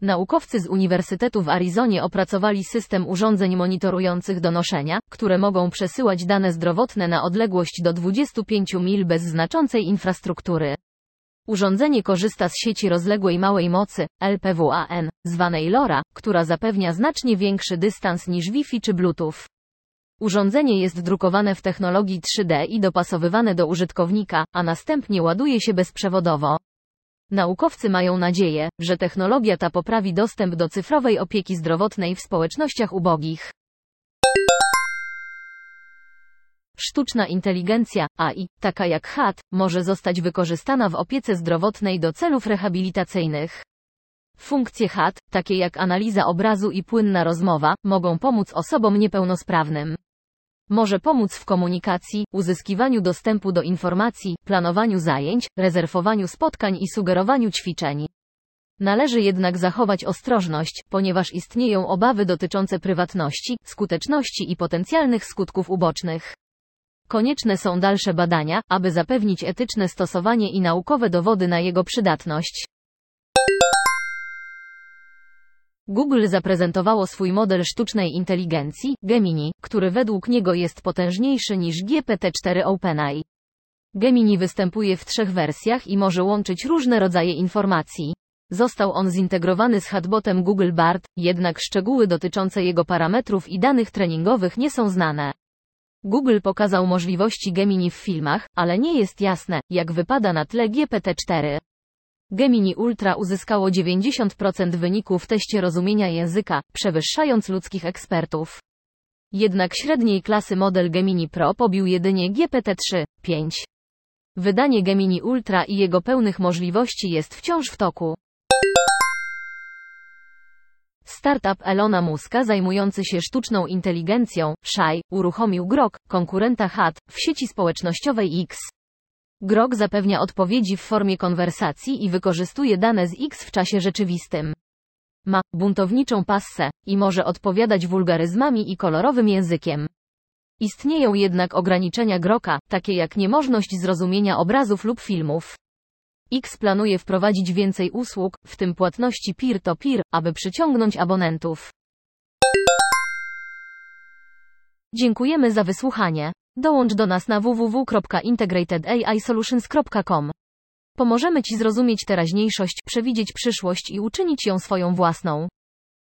Naukowcy z Uniwersytetu w Arizonie opracowali system urządzeń monitorujących donoszenia, które mogą przesyłać dane zdrowotne na odległość do 25 mil bez znaczącej infrastruktury. Urządzenie korzysta z sieci rozległej małej mocy, LPWAN, zwanej LoRa, która zapewnia znacznie większy dystans niż Wi-Fi czy Bluetooth. Urządzenie jest drukowane w technologii 3D i dopasowywane do użytkownika, a następnie ładuje się bezprzewodowo. Naukowcy mają nadzieję, że technologia ta poprawi dostęp do cyfrowej opieki zdrowotnej w społecznościach ubogich. Sztuczna inteligencja, AI, taka jak chat, może zostać wykorzystana w opiece zdrowotnej do celów rehabilitacyjnych. Funkcje chat, takie jak analiza obrazu i płynna rozmowa, mogą pomóc osobom niepełnosprawnym. Może pomóc w komunikacji, uzyskiwaniu dostępu do informacji, planowaniu zajęć, rezerwowaniu spotkań i sugerowaniu ćwiczeń. Należy jednak zachować ostrożność, ponieważ istnieją obawy dotyczące prywatności, skuteczności i potencjalnych skutków ubocznych. Konieczne są dalsze badania, aby zapewnić etyczne stosowanie i naukowe dowody na jego przydatność. Google zaprezentowało swój model sztucznej inteligencji, Gemini, który według niego jest potężniejszy niż GPT-4 OpenAI. Gemini występuje w 3 wersjach i może łączyć różne rodzaje informacji. Został on zintegrowany z chatbotem Google Bard, jednak szczegóły dotyczące jego parametrów i danych treningowych nie są znane. Google pokazał możliwości Gemini w filmach, ale nie jest jasne, jak wypada na tle GPT-4. Gemini Ultra uzyskało 90% wyniku w teście rozumienia języka, przewyższając ludzkich ekspertów. Jednak średniej klasy model Gemini Pro pobił jedynie GPT-3.5. Wydanie Gemini Ultra i jego pełnych możliwości jest wciąż w toku. Startup Elona Muska zajmujący się sztuczną inteligencją, xAI, uruchomił Grok, konkurenta chat, w sieci społecznościowej X. Grok zapewnia odpowiedzi w formie konwersacji i wykorzystuje dane z X w czasie rzeczywistym. Ma buntowniczą passę i może odpowiadać wulgaryzmami i kolorowym językiem. Istnieją jednak ograniczenia Groka, takie jak niemożność zrozumienia obrazów lub filmów. X planuje wprowadzić więcej usług, w tym płatności peer-to-peer, aby przyciągnąć abonentów. Dziękujemy za wysłuchanie. Dołącz do nas na www.integratedaisolutions.com. Pomożemy Ci zrozumieć teraźniejszość, przewidzieć przyszłość i uczynić ją swoją własną.